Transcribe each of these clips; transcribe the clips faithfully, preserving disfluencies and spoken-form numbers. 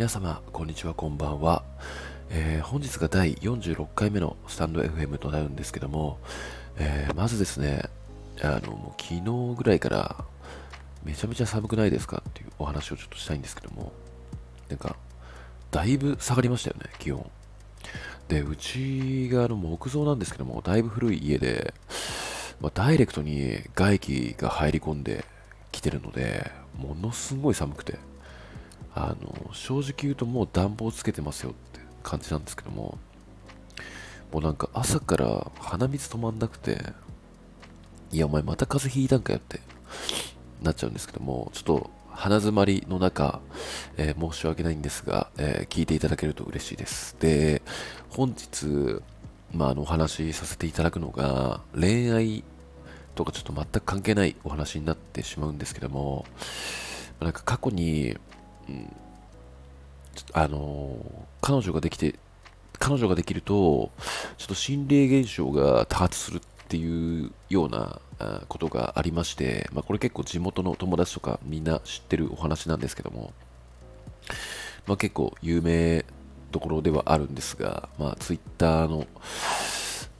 皆様こんにちは、こんばんは、えー、本日が第よんじゅうろっかいめのスタンド エフエム となるんですけども、えー、まずですね、あのもう昨日ぐらいからめちゃめちゃ寒くないですかっていうお話をちょっとしたいんですけども、なんかだいぶ下がりましたよね、気温で。うちがあの木造なんですけども、だいぶ古い家で、まあ、ダイレクトに外気が入り込んできてるので、ものすごい寒くて、あの正直言うともう暖房つけてますよって感じなんですけども、もうなんか朝から鼻水止まんなくて、いやお前また風邪ひいたんかよってなっちゃうんですけども、ちょっと鼻詰まりの中、えー、申し訳ないんですが、えー、聞いていただけると嬉しいです。で、本日、まあ、あのお話しさせていただくのが恋愛とかちょっと全く関係ないお話になってしまうんですけども、なんか過去に、うん、あの彼女ができて彼女ができるとちょっと心霊現象が多発するっていうようなことがありまして、まあ、これ結構地元の友達とかみんな知ってるお話なんですけども、まあ、結構有名ところではあるんですが、まあ、ツイッターの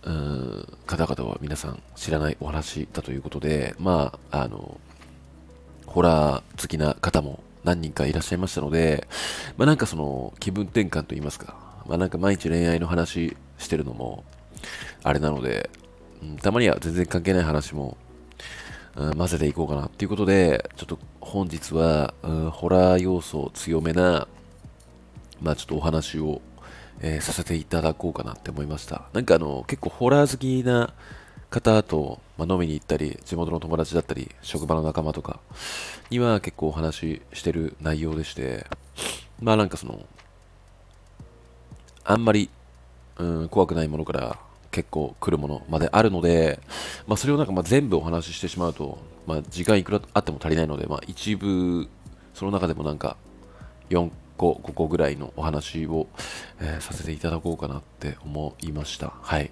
うーん方々は皆さん知らないお話だということで、まあ、あのホラー好きな方も何人かいらっしゃいましたので、まあ、なんかその気分転換といいますか、まあ、なんか毎日恋愛の話してるのもあれなので、たまには全然関係ない話も、うん、混ぜていこうかなということで、ちょっと本日は、うん、ホラー要素強めな、まあ、ちょっとお話を、えー、させていただこうかなって思いました。なんかあの結構ホラー好きな方と、まあ、飲みに行ったり、地元の友達だったり、職場の仲間とかには結構お話ししてる内容でして、まあなんかその、あんまり、うん、怖くないものから、結構来るものまであるので、まあ、それをなんかまあ全部お話ししてしまうと、まあ、時間いくらあっても足りないので、まあ、一部その中でもなんかよんこごこぐらいのお話を、えー、させていただこうかなって思いました。はい、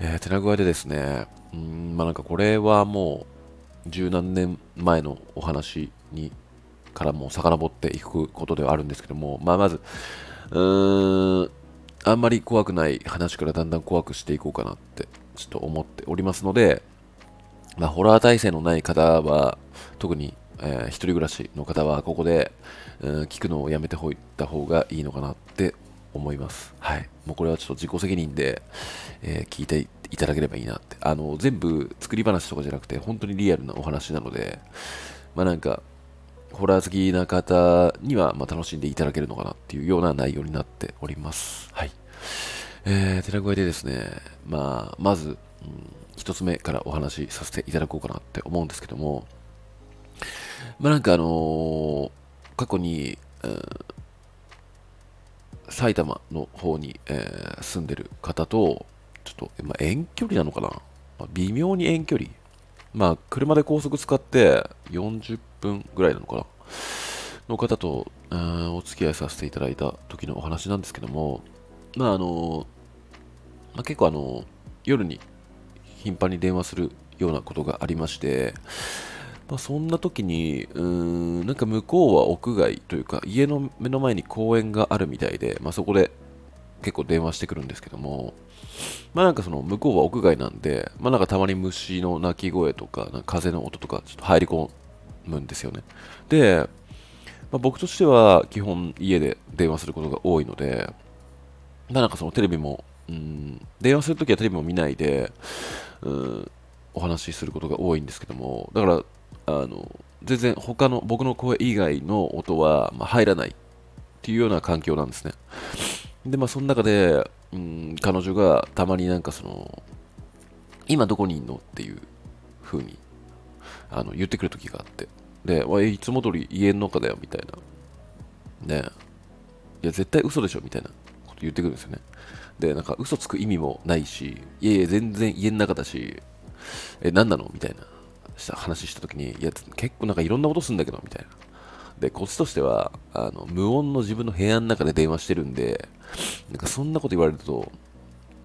えー、てな具合でですね、うーん、まあ、なんかこれはもう十何年前のお話にからもう遡っていくことではあるんですけども、まあ、まずうーんあんまり怖くない話からだんだん怖くしていこうかなってちょっと思っておりますので、まあ、ホラー耐性のない方は特に、えー、一人暮らしの方はここで、うん、聞くのをやめておいた方がいいのかなって思います。はい、もうこれはちょっと自己責任で、えー、聞いていただければいいなって、あの全部作り話とかじゃなくて本当にリアルなお話なので、まあなんかホラー好きな方にはまあ楽しんでいただけるのかなっていうような内容になっております。はい。えー、てな具合でですね、まあ、まず、うん、一つ目からお話しさせていただこうかなって思うんですけども、まあなんかあのー、過去に、うん、埼玉の方に、えー、住んでる方と、ちょっと、まあ、遠距離なのかな、まあ、微妙に遠距離。まあ、車で高速使ってよんじゅっぷんぐらいなのかなの方と、うん、お付き合いさせていただいた時のお話なんですけども、まああのまあ、結構あの夜に頻繁に電話するようなことがありまして、まあ、そんな時にうーんなんか向こうは屋外というか家の目の前に公園があるみたいで、まあ、そこで結構電話してくるんですけども、まあなんかその向こうは屋外なんで、まあなんかたまに虫の鳴き声とか、なんか風の音とかちょっと入り込むんですよね。で、まあ、僕としては基本家で電話することが多いので、まあなんかそのテレビも、うん、電話するときはテレビも見ないで、うん、お話しすることが多いんですけども、だからあの全然他の僕の声以外の音はまあ入らないっていうような環境なんですね。でまあ、その中で、うん、彼女がたまになんかその今どこにいんのっていう風にあの言ってくる時があって、でいつも通り家の中だよみたいな、ね、いや絶対嘘でしょみたいなこと言ってくるんですよね。でなんか嘘つく意味もないし、いやいや全然家の中だし、え何なのみたいなした話した時に、いや結構なんかいろんなことするんだけどみたいな。でコツとしてはあの無音の自分の部屋の中で電話してるんで、なんかそんなこと言われると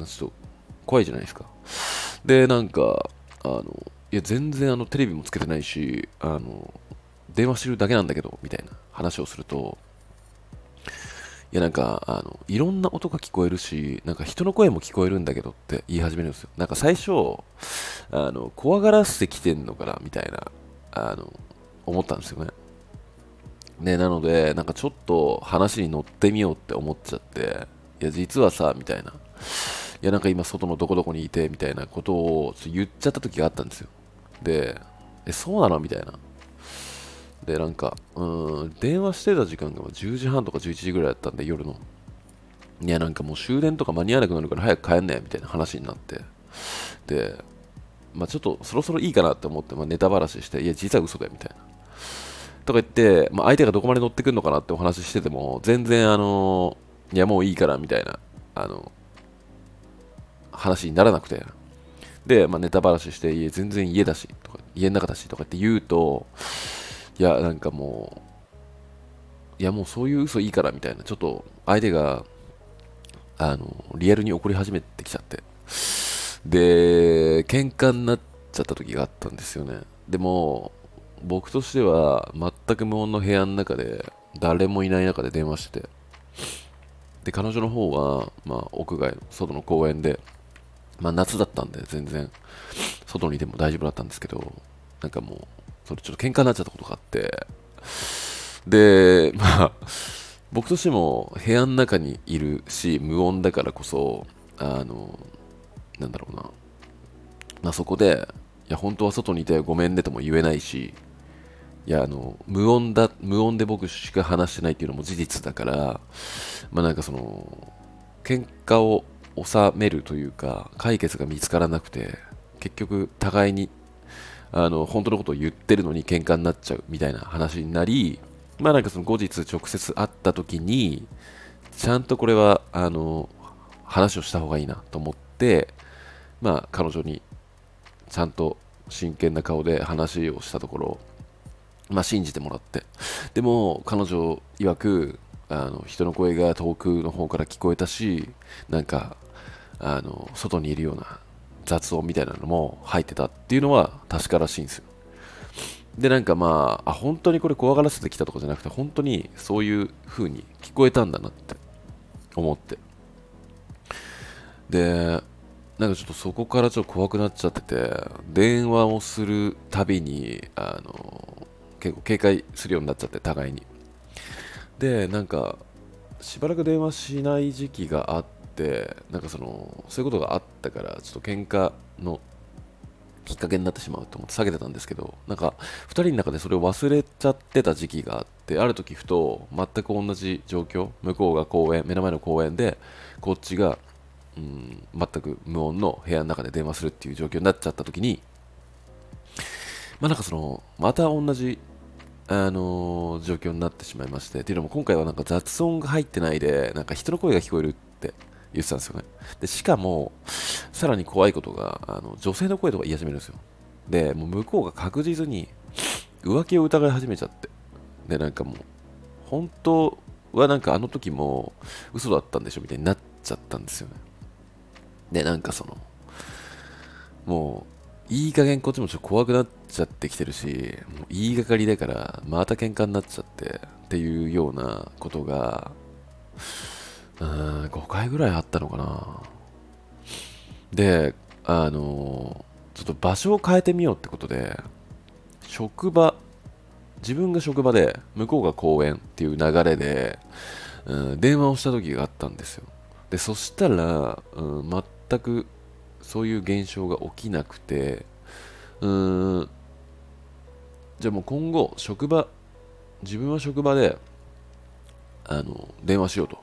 ちょっと怖いじゃないですか。でなんかあのいや全然あのテレビもつけてないし、あの電話してるだけなんだけどみたいな話をすると、いやなんかあのいろんな音が聞こえるし、なんか人の声も聞こえるんだけどって言い始めるんですよ。なんか最初あの怖がらせてきてんのかなみたいなあの思ったんですよね。ね、なのでなんかちょっと話に乗ってみようって思っちゃって、いや実はさみたいな、いやなんか今外のどこどこにいてみたいなことを言っちゃった時があったんですよ。で、えそうなのみたいな。でなんかうーん電話してた時間がじゅうじはんとかじゅういちじぐらいだったんで、夜のいやなんかもう終電とか間に合わなくなるから早く帰んねみたいな話になって、でまあちょっとそろそろいいかなって思って、まあネタばらしして、いや実は嘘だよみたいなとか言って、まあ、相手がどこまで乗ってくるのかなってお話ししてても、全然あのいやもういいからみたいなあの話にならなくて、で、まあ、ネタばらしして、いや全然家だしとか家の中だしとかって言うと、いやなんかもういやもうそういう嘘いいからみたいな、ちょっと相手があのリアルに怒り始めてきちゃって、で喧嘩になっちゃった時があったんですよね。でも僕としては全く無音の部屋の中で誰もいない中で電話してて、で彼女の方はまあ屋外の外の公園で、まあ夏だったんで全然外にいても大丈夫だったんですけど、なんかもうそれちょっと喧嘩になっちゃったことがあって、でまあ僕としても部屋の中にいるし無音だからこそあのなんだろうな、まあそこでいや本当は外にいてごめんねとも言えないし、いやあの無音だ無音で僕しか話してないっていうのも事実だから、まあなんかその喧嘩を収めるというか解決が見つからなくて、結局互いにあの本当のことを言ってるのに喧嘩になっちゃうみたいな話になり、まあなんかその後日直接会った時にちゃんとこれはあの話をした方がいいなと思って、まあ彼女にちゃんと真剣な顔で話をしたところ、まあ信じてもらって、でも彼女曰くあの人の声が遠くの方から聞こえたし、なんかあの外にいるような雑音みたいなのも入ってたっていうのは確からしいんですよ。でなんかまあ、あ本当にこれ怖がらせてきたとかじゃなくて、本当にそういう風に聞こえたんだなって思って、でなんかちょっとそこからちょっと怖くなっちゃってて、電話をするたびにあの結構警戒するようになっちゃって、互いに。でなんかしばらく電話しない時期があって、なんかそのそういうことがあったからちょっと喧嘩のきっかけになってしまうと思って下げてたんですけど、なんかふたりの中でそれを忘れちゃってた時期があって、ある時ふと全く同じ状況、向こうが公園目の前の公園で、こっちがうん全く無音の部屋の中で電話するっていう状況になっちゃった時に、まあなんかそのまた同じあのー、状況になってしまいまして、っていうのも今回はなんか雑音が入ってないでなんか人の声が聞こえるって言ってたんですよね。でしかもさらに怖いことがあの女性の声とか言い始めるんですよ。でもう向こうが確実に浮気を疑い始めちゃって、でなんかもう本当はなんかあの時も嘘だったんでしょみたいになっちゃったんですよね。でなんかそのもういい加減こっちもちょっと怖くなっちゃってきてるし、もう言いがかりだからまた喧嘩になっちゃってっていうようなことがうーんごかいぐらいあったのかな。であのちょっと場所を変えてみようってことで、職場自分が職場で向こうが公園っていう流れでうん電話をした時があったんですよ。でそしたら、うん、全全くそういう現象が起きなくて、うーんじゃあもう今後職場自分は職場であの電話しようと、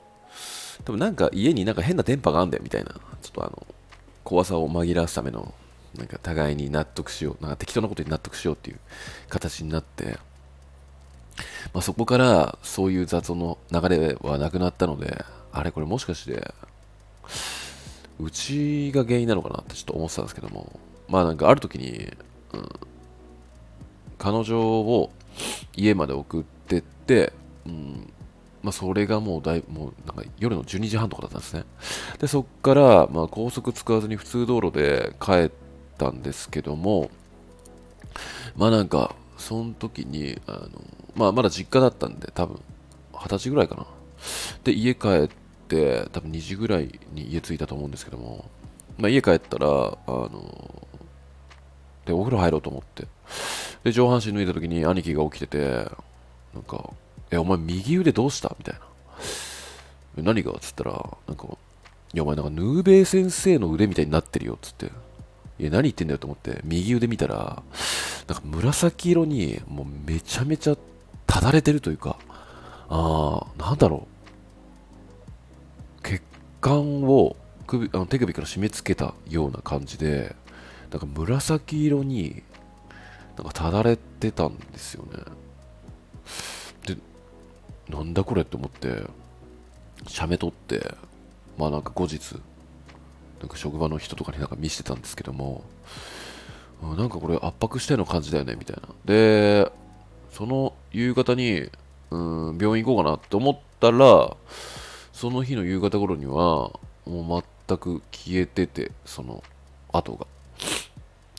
でもなんか家になんか変な電波があんだよみたいな、ちょっとあの怖さを紛らわすためのなんか互いに納得しよう、なんか適当なことに納得しようっていう形になって、まあ、そこからそういう雑音の流れはなくなったので、あれこれもしかしてうちが原因なのかなってちょっと思ってたんですけども、まあなんかある時に、うん、彼女を家まで送ってって、うん、まあそれがもうだいもうなんか夜のじゅうにじはんとかだったんですね。でそっからまあ高速使わずに普通道路で帰ったんですけども、まあなんかその時にあのまあまだ実家だったんで、多分はたちぐらいかな、で家帰って多分にじぐらいに家着いたと思うんですけども、まあ、家帰ったらあのでお風呂入ろうと思ってで上半身脱いだ時に兄貴が起きてて、なんかえお前右腕どうしたみたいな、何がっつったら、なんかいやお前なんかヌーベイ先生の腕みたいになってるよっつって、いや何言ってんだよと思って右腕見たらなんか紫色にもうめちゃめちゃただれてるというか、あーなんだろう、血管を首あの手首から締め付けたような感じでなんか紫色になんかただれてたんですよね。でなんだこれって思って写メ撮って、まあなんか後日なんか職場の人とかになんか見せてたんですけども、うん、なんかこれ圧迫しての感じだよねみたいな。でその夕方に、うん、病院行こうかなって思ったら、その日の夕方頃にはもう全く消えてて、その跡が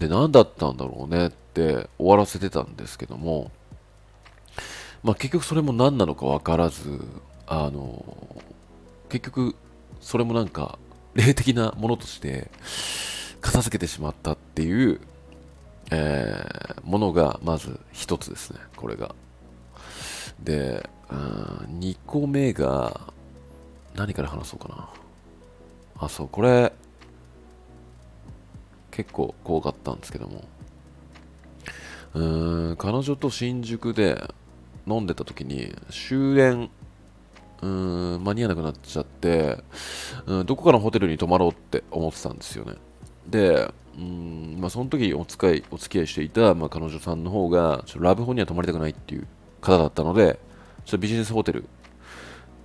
で何だったんだろうねって終わらせてたんですけども、まあ結局それも何なのか分からず、あの結局それもなんか霊的なものとして片付けてしまったっていう、えー、ものがまず一つですね。これがで、うん、にこめが何から話そうかなあ、そうこれ結構怖かったんですけども、うーん彼女と新宿で飲んでた時に終電うーん間に合わなくなっちゃって、うんどこかのホテルに泊まろうって思ってたんですよね。でうーん、まあ、その時お使いお付き合いしていた、まあ、彼女さんの方がちょっとラブホには泊まりたくないっていう方だったので、ちょっとビジネスホテル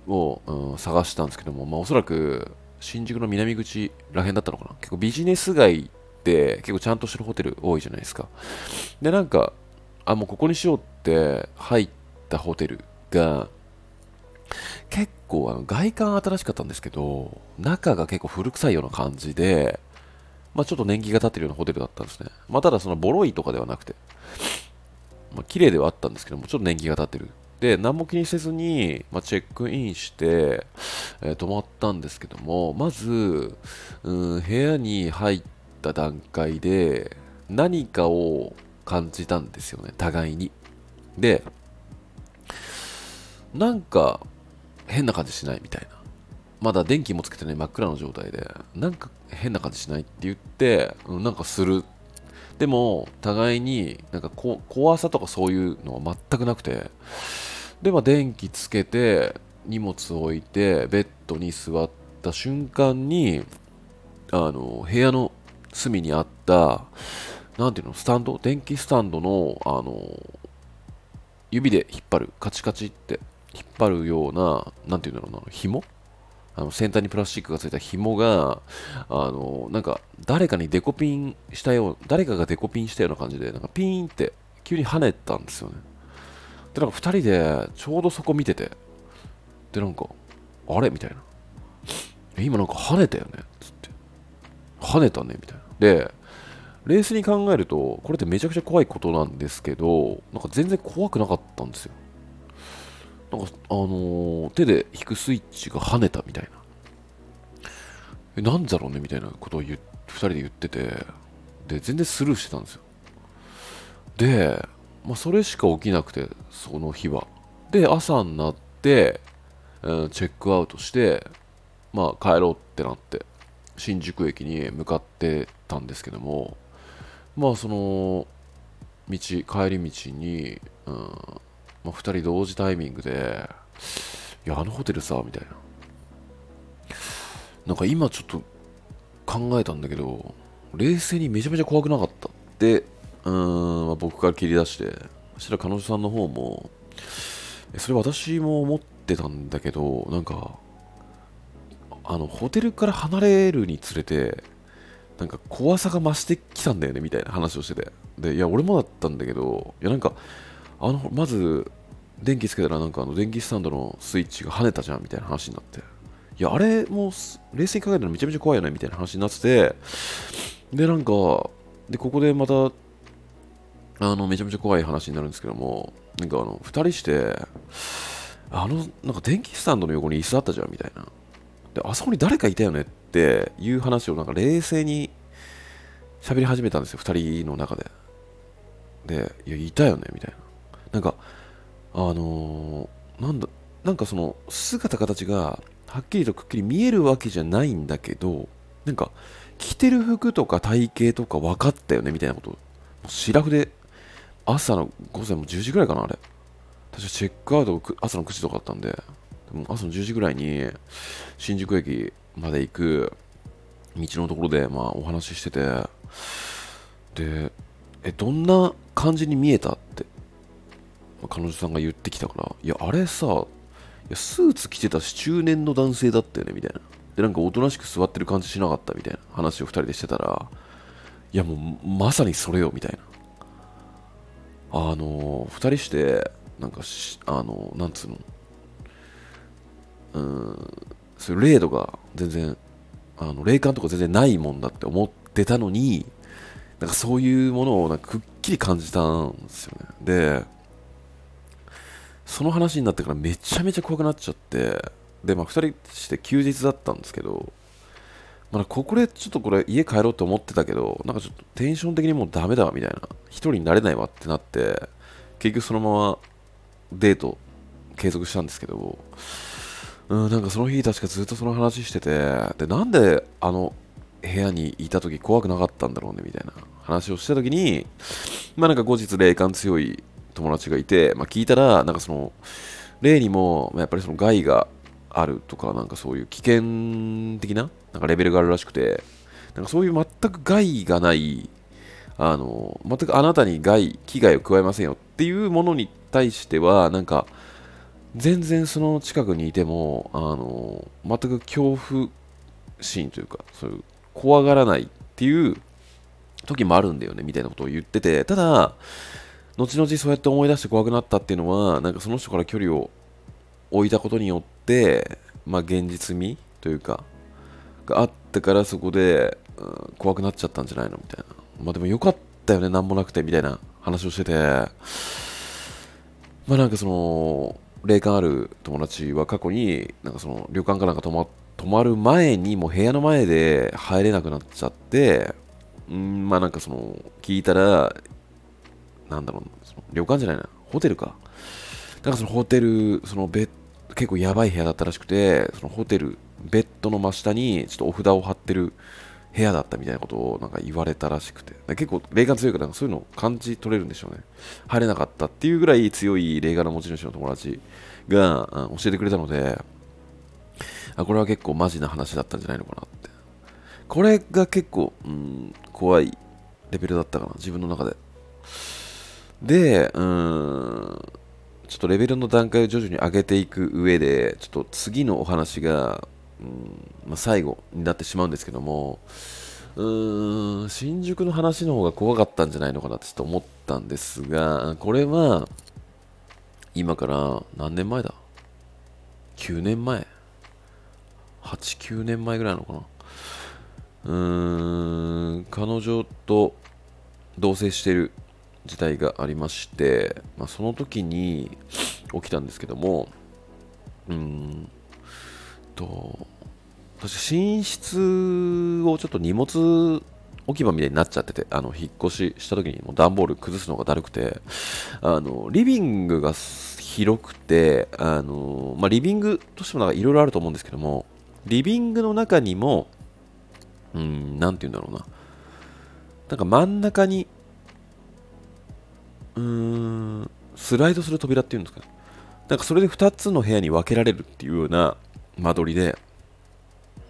を、うん、探したんですけども、まあ、おそらく新宿の南口らへんだったのかな。結構ビジネス街で結構ちゃんとしてるホテル多いじゃないですか。でなんかあもうここにしようって入ったホテルが結構あの外観新しかったんですけど、中が結構古臭いような感じで、まあ、ちょっと年季が経ってるようなホテルだったんですね。まあ、ただそのボロいとかではなくて、まあ、綺麗ではあったんですけどもちょっと年季が経ってる。で何も気にせずに、まあ、チェックインして、えー、泊まったんですけども、まずうん部屋に入った段階で何かを感じたんですよね、互いに。でなんか変な感じしないみたいな、まだ電気もつけてね真っ暗の状態でなんか変な感じしないって言って、うん、なんかする。でも互いになんかこ怖さとかそういうのは全くなくて、でまあ電気つけて荷物置いてベッドに座った瞬間に、あの部屋の隅にあったなんていうのスタンド、電気スタンドのあの指で引っ張るカチカチって引っ張るような、なんていうんだろうな、紐、あの先端にプラスチックがついた紐があのなんか誰かにデコピンしたよう誰かがデコピンしたような感じでなんかピーンって急に跳ねたんですよね。でなんかふたりでちょうどそこ見てて、でなんかあれみたいな、今なんか跳ねたよねつって、跳ねたねみたいな。で冷静に考えるとこれってめちゃくちゃ怖いことなんですけど、なんか全然怖くなかったんですよ。なんかあのー、手で引くスイッチが跳ねたみたいな、えなんだろうねみたいなことを言ふたりで言ってて、で全然スルーしてたんですよ。で、まあ、それしか起きなくてその日は。で朝になって、えー、チェックアウトして、まあ、帰ろうってなって新宿駅に向かってたんですけども、まあその道帰り道に、うんまあ、ふたり同時タイミングでいやあのホテルさみたいな、なんか今ちょっと考えたんだけど冷静にめちゃめちゃ怖くなかったってうーん、まあ、僕から切り出して、そしたら彼女さんの方もそれ私も思ってたんだけど、なんかあのホテルから離れるにつれてなんか怖さが増してきたんだよねみたいな話をしてて、でいや俺もだったんだけど、いやなんかあのまず電気つけたらなんかあの電気スタンドのスイッチが跳ねたじゃんみたいな話になって、いやあれもう冷静に考えたらめちゃめちゃ怖いよねみたいな話になってて、でなんかでここでまたあのめちゃめちゃ怖い話になるんですけども、なんかあのふたりしてあのなんか電気スタンドの横に椅子あったじゃんみたいな、であそこに誰かいたよねっていう話をなんか冷静に喋り始めたんですよ、ふたりの中で。でいやいたよねみたいな、なんかあのー、なんだなんかその姿形がはっきりとくっきり見えるわけじゃないんだけど、なんか着てる服とか体型とか分かったよねみたいなこと、シラフで朝の午前もじゅうじぐらいかな、あれ確かチェックアウト朝のくじとかだったんで、でも朝のじゅうじぐらいに新宿駅まで行く道のところでまあお話ししてて、でえどんな感じに見えたって、まあ、彼女さんが言ってきたから、いやあれさ、いやスーツ着てたし中年の男性だったよねみたいな、でなんかおとなしく座ってる感じしなかったみたいな話をふたりでしてたら、いやもうまさにそれよみたいな、あのー、ふたりしてなんかしあのー、なんつうのうーんそういう霊とか全然あの霊感とか全然ないもんだって思ってたのに、なんかそういうものをなんかくっきり感じたんですよね。でその話になってからめちゃめちゃ怖くなっちゃって、でまあふたりして休日だったんですけど、まあ、ここでちょっとこれ家帰ろうと思ってたけど、なんかちょっとテンション的にもうダメだわみたいな、一人になれないわってなって、結局そのままデート継続したんですけど、うんなんかその日確かずっとその話してて、でなんであの部屋にいた時怖くなかったんだろうねみたいな話をした時に、まあなんか後日霊感強い友達がいて、まあ聞いたらなんかその霊にもやっぱりその害があるとか、なんかそういう危険的ななんかレベルがあるらしくて、なんかそういう全く害がないあの全くあなたに害危害を加えませんよっていうものに対してはなんか全然その近くにいてもあの全く恐怖心というかそういう怖がらないっていう時もあるんだよねみたいなことを言ってて、ただ後々そうやって思い出して怖くなったっていうのはなんかその人から距離を置いたことによって、まあ、現実味というかがあったからそこで、うん、怖くなっちゃったんじゃないのみたいな、まあでもよかったよねなんもなくてみたいな話をしてて、まあなんかその霊感ある友達は過去になんかその旅館かなんか泊ま、泊まる前にもう部屋の前で入れなくなっちゃって、んまあなんかその聞いたらなんだろうその旅館じゃないなホテルかなんかそのホテルそのベッ結構やばい部屋だったらしくて、そのホテルベッドの真下にちょっとお札を貼ってる部屋だったみたいなことをなんか言われたらしくて、結構霊感強いからなんかそういうのを感じ取れるんでしょうね。入れなかったっていうぐらい強い霊感の持ち主の友達が教えてくれたので、あこれは結構マジな話だったんじゃないのかなって、これが結構うん怖いレベルだったかな自分の中で。でうーんちょっとレベルの段階を徐々に上げていく上で、ちょっと次のお話が、うんまあ、最後になってしまうんですけども、うーん新宿の話の方が怖かったんじゃないのかなってちょっと思ったんですが、これは今から何年前だきゅうねんまえはち、きゅうねんまえぐらいなのかな、うーん彼女と同棲してる事態がありまして、まあ、その時に起きたんですけども、うーんと私寝室をちょっと荷物置き場みたいになっちゃってて、あの引っ越しした時にもう段ボール崩すのがだるくて、あのリビングが広くて、あの、まあ、リビングとしてもいろいろあると思うんですけども、リビングの中にもうーんなんていうんだろうな、なんか真ん中にうーんスライドする扉っていうんですかね、なんかそれでふたつの部屋に分けられるっていうような間取りで、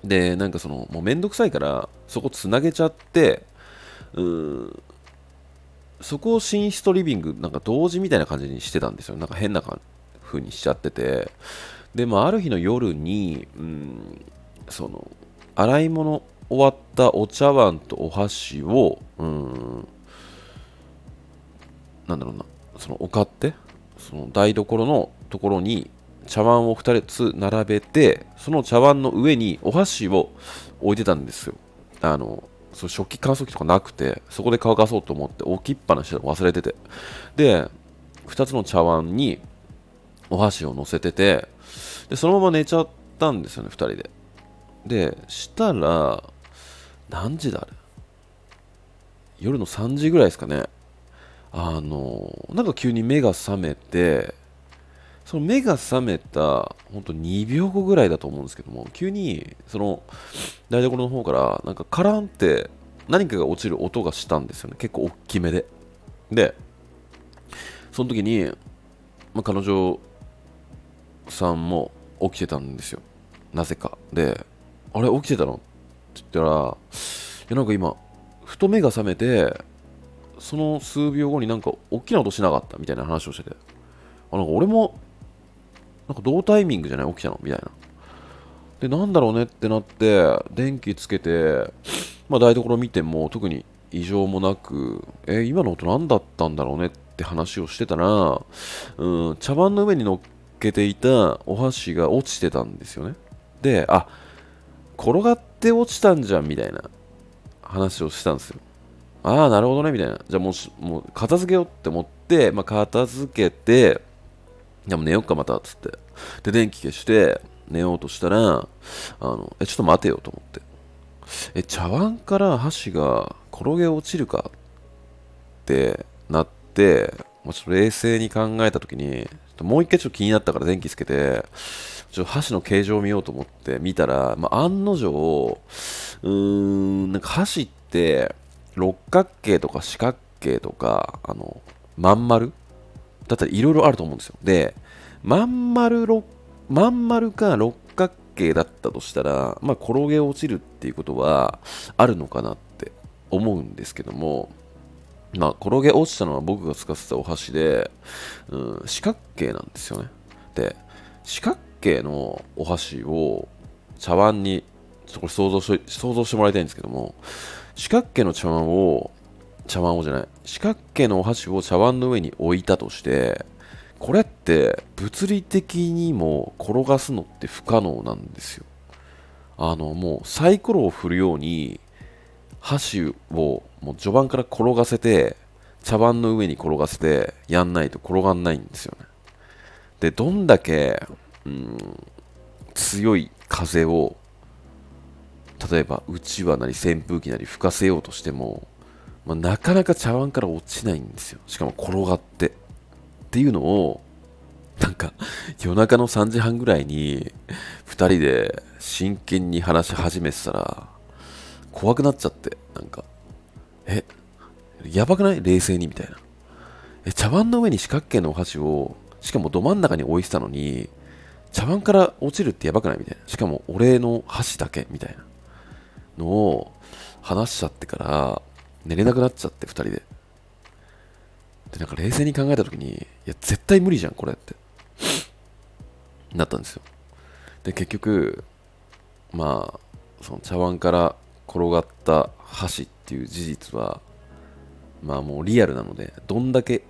でなんかそのもうめんどくさいからそこつなげちゃって、うーんそこを寝室とリビングなんか同時みたいな感じにしてたんですよ、なんか変な風にしちゃってて、でまあある日の夜にうーんその洗い物終わったお茶碗とお箸をうーんなんだろうなそのおかってその台所のところに茶碗をふたつ並べて、その茶碗の上にお箸を置いてたんですよ、あのその食器乾燥機とかなくてそこで乾かそうと思って置きっぱなし忘れてて、でふたつの茶碗にお箸を乗せてて、でそのまま寝ちゃったんですよね、ふたりで。でしたら何時だあれ、夜のさんじぐらいですかね、あのなんか急に目が覚めて、その目が覚めたほんとにびょうごぐらいだと思うんですけども、急にその台所の方からなんかカランって何かが落ちる音がしたんですよね、結構大きめで。でその時に、まあ、彼女さんも起きてたんですよ、なぜか。であれ起きてたのって言ったら、いやなんか今ふと目が覚めてその数秒後になんか大きな音しなかったみたいな話をしてて、あなんか俺もなんか同タイミングじゃない起きたのみたいな。でなんだろうねってなって電気つけて、まあ、台所見ても特に異常もなく、えー、今の音何だったんだろうねって話をしてたら、うん、茶碗の上に乗っけていたお箸が落ちてたんですよね。であ転がって落ちたんじゃんみたいな話をしてたんですよ。ああなるほどねみたいな。じゃあもう、もう片付けようって思って、まあ、片付けてでも寝よっかまたっつってで電気消して寝ようとしたら、あのえちょっと待てよと思って、え茶碗から箸が転げ落ちるかってなって、もうちょっと冷静に考えた時にもう一回ちょっと気になったから電気つけてちょっと箸の形状を見ようと思って見たら、まあ、案の定うーんなんか箸って六角形とか四角形とかあのまん丸だったりいろいろあると思うんですよ。でまん丸ろまん丸か六角形だったとしたら、まあ、転げ落ちるっていうことはあるのかなって思うんですけども、まあ、転げ落ちたのは僕が使ってたお箸で、うん、四角形なんですよね。で四角形のお箸を茶碗にちょっとこれ想像し想像してもらいたいんですけども、四角形の茶碗を茶碗をじゃない四角形のお箸を茶碗の上に置いたとして、これって物理的にも転がすのって不可能なんですよ。あのもうサイコロを振るように箸をもう序盤から転がせて茶碗の上に転がせてやんないと転がんないんですよね。でどんだけ、うん、強い風を例えばうちわなり扇風機なり吹かせようとしても、まあ、なかなか茶碗から落ちないんですよ。しかも転がってっていうのをなんか夜中のさんじはんぐらいにふたりで真剣に話し始めてたら怖くなっちゃって、なんかえやばくない冷静にみたいな。え茶碗の上に四角形のお箸をしかもど真ん中に置いてたのに茶碗から落ちるってやばくないみたいな。しかも俺の箸だけみたいなのを話しちゃってから寝れなくなっちゃってふたりで。でなんか冷静に考えた時にいや絶対無理じゃんこれってなったんですよ。で結局まあその茶碗から転がった箸っていう事実はまあもうリアルなので、どんだけ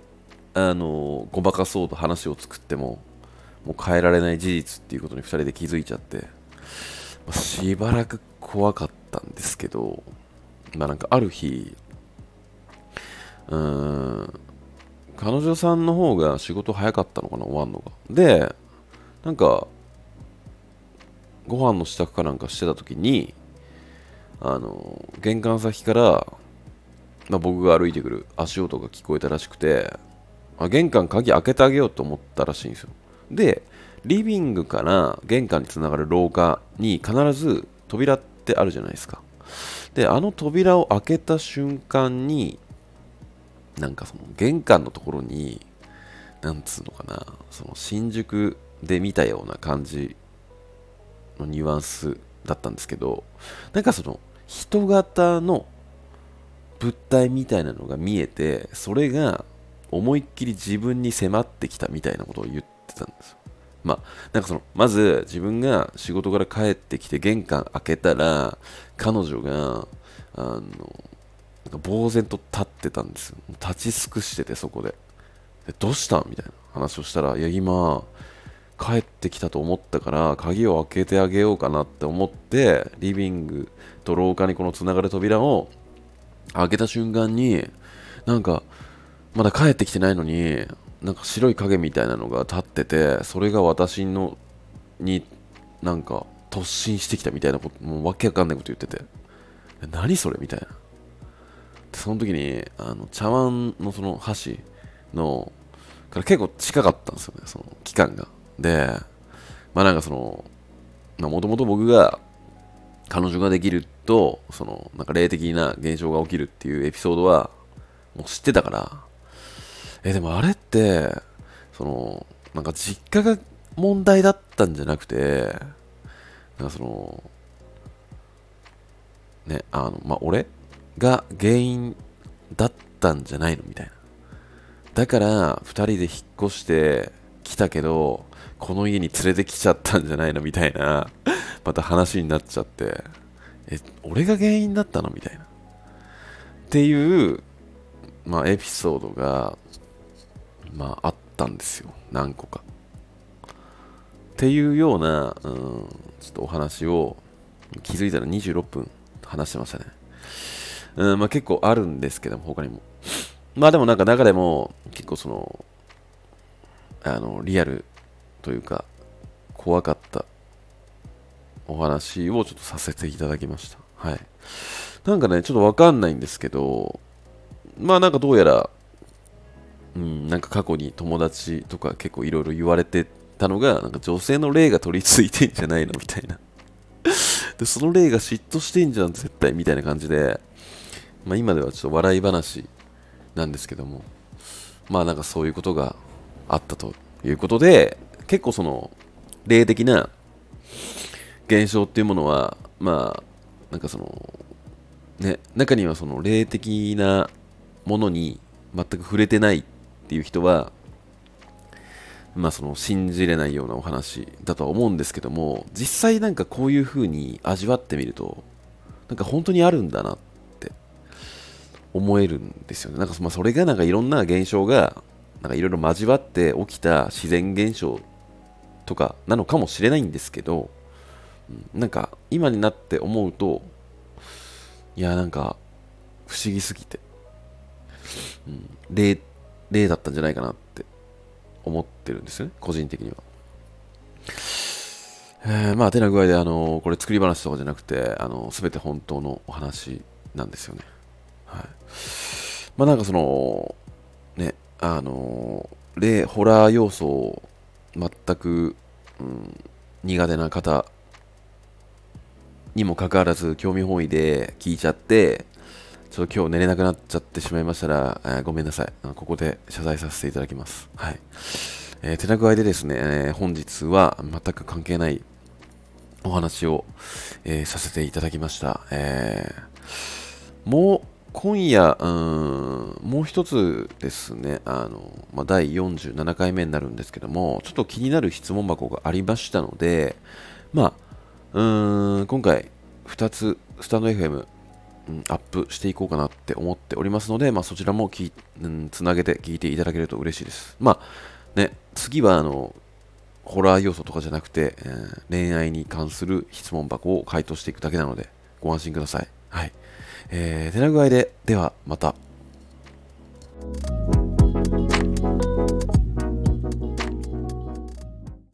あのごまかそうと話を作ってももう変えられない事実っていうことにふたりで気づいちゃって、しばらく怖かったんですけど、まあなんかある日うーん彼女さんの方が仕事早かったのかな終わんのが。でなんかご飯の支度かなんかしてた時にあの玄関先から、まあ、僕が歩いてくる足音が聞こえたらしくて、あ玄関鍵開けてあげようと思ったらしいんですよ。でリビングから玄関につながる廊下に必ず扉ってあるじゃないですか。であの扉を開けた瞬間になんかその玄関のところになんつうのかな、その新宿で見たような感じのニュアンスだったんですけど、なんかその人型の物体みたいなのが見えて、それが思いっきり自分に迫ってきたみたいなことを言ってたんですよ。まあ、なんかそのまず自分が仕事から帰ってきて玄関開けたら彼女があの呆然と立ってたんですよ。立ち尽くしててそこででどうしたみたいな話をしたら、いや今帰ってきたと思ったから鍵を開けてあげようかなって思ってリビングと廊下にこのつながる扉を開けた瞬間になんかまだ帰ってきてないのになんか白い影みたいなのが立ってて、それが私のになんか突進してきたみたいなこと、もうわけわかんないこと言ってて、何それみたいな。その時にあの茶碗のその箸のから結構近かったんですよね、その期間が。で、まあなんかそのもともと僕が彼女ができるとそのなんか霊的な現象が起きるっていうエピソードはもう知ってたから、えでもあれってそのなんか実家が問題だったんじゃなくて、なんかそのねあのまあ俺が原因だったんじゃないのみたいな。だからふたりで引っ越してきたけどこの家に連れてきちゃったんじゃないのみたいなまた話になっちゃって、え俺が原因だったのみたいなっていう、まあ、エピソードが、まあ、あったんですよ、何個かっていうような、うん、ちょっとお話を気づいたらにじゅうろっぷん話してましたね。うんまあ、結構あるんですけども、他にもまあでもなんか中でも結構そのあのリアルというか怖かったお話をちょっとさせていただきました。はい。なんかねちょっとわかんないんですけど、まあなんかどうやら、うん、なんか過去に友達とか結構いろいろ言われてたのが、なんか女性の霊が取り付いてんじゃないのみたいなでその霊が嫉妬してんじゃん絶対みたいな感じで、まあ、今ではちょっと笑い話なんですけども、まあなんかそういうことがあったということで、結構その霊的な現象っていうものは、まあなんかそのね、中にはその霊的なものに全く触れてないっていう人は、まあその信じれないようなお話だとは思うんですけども、実際なんかこういう風に味わってみると、なんか本当にあるんだなって思えるんですよね。なんかまあそれがなんかいろんな現象がなんかいろいろ交わって起きた自然現象とかなのかもしれないんですけど、なんか今になって思うと、いやなんか不思議すぎて、うん、霊、霊だったんじゃないかなって思ってるんですよね、個人的には。えー、まあてな具合であのこれ作り話とかじゃなくて、あの全て本当のお話なんですよね。はい、まあなんかそのねあの霊ホラー要素を全く、うん、苦手な方にもかかわらず興味本位で聞いちゃって、ちょっと今日寝れなくなっちゃってしまいましたら、えー、ごめんなさい、ここで謝罪させていただきます。はい、えー、手な具合でですね、えー、本日は全く関係ないお話を、えー、させていただきました。えーもう今夜、うん、もう一つですね、あの、まあ、だいよんじゅうななかいめになるんですけども、ちょっと気になる質問箱がありましたので、まあ、うん、今回ふたつスタンド エフエム、うん、アップしていこうかなって思っておりますので、まあ、そちらもき、うん、つなげて聞いていただけると嬉しいです。まあね、次はあのホラー要素とかじゃなくて、えー、恋愛に関する質問箱を回答していくだけなのでご安心ください。はい。えー、手な具合で、ではまた。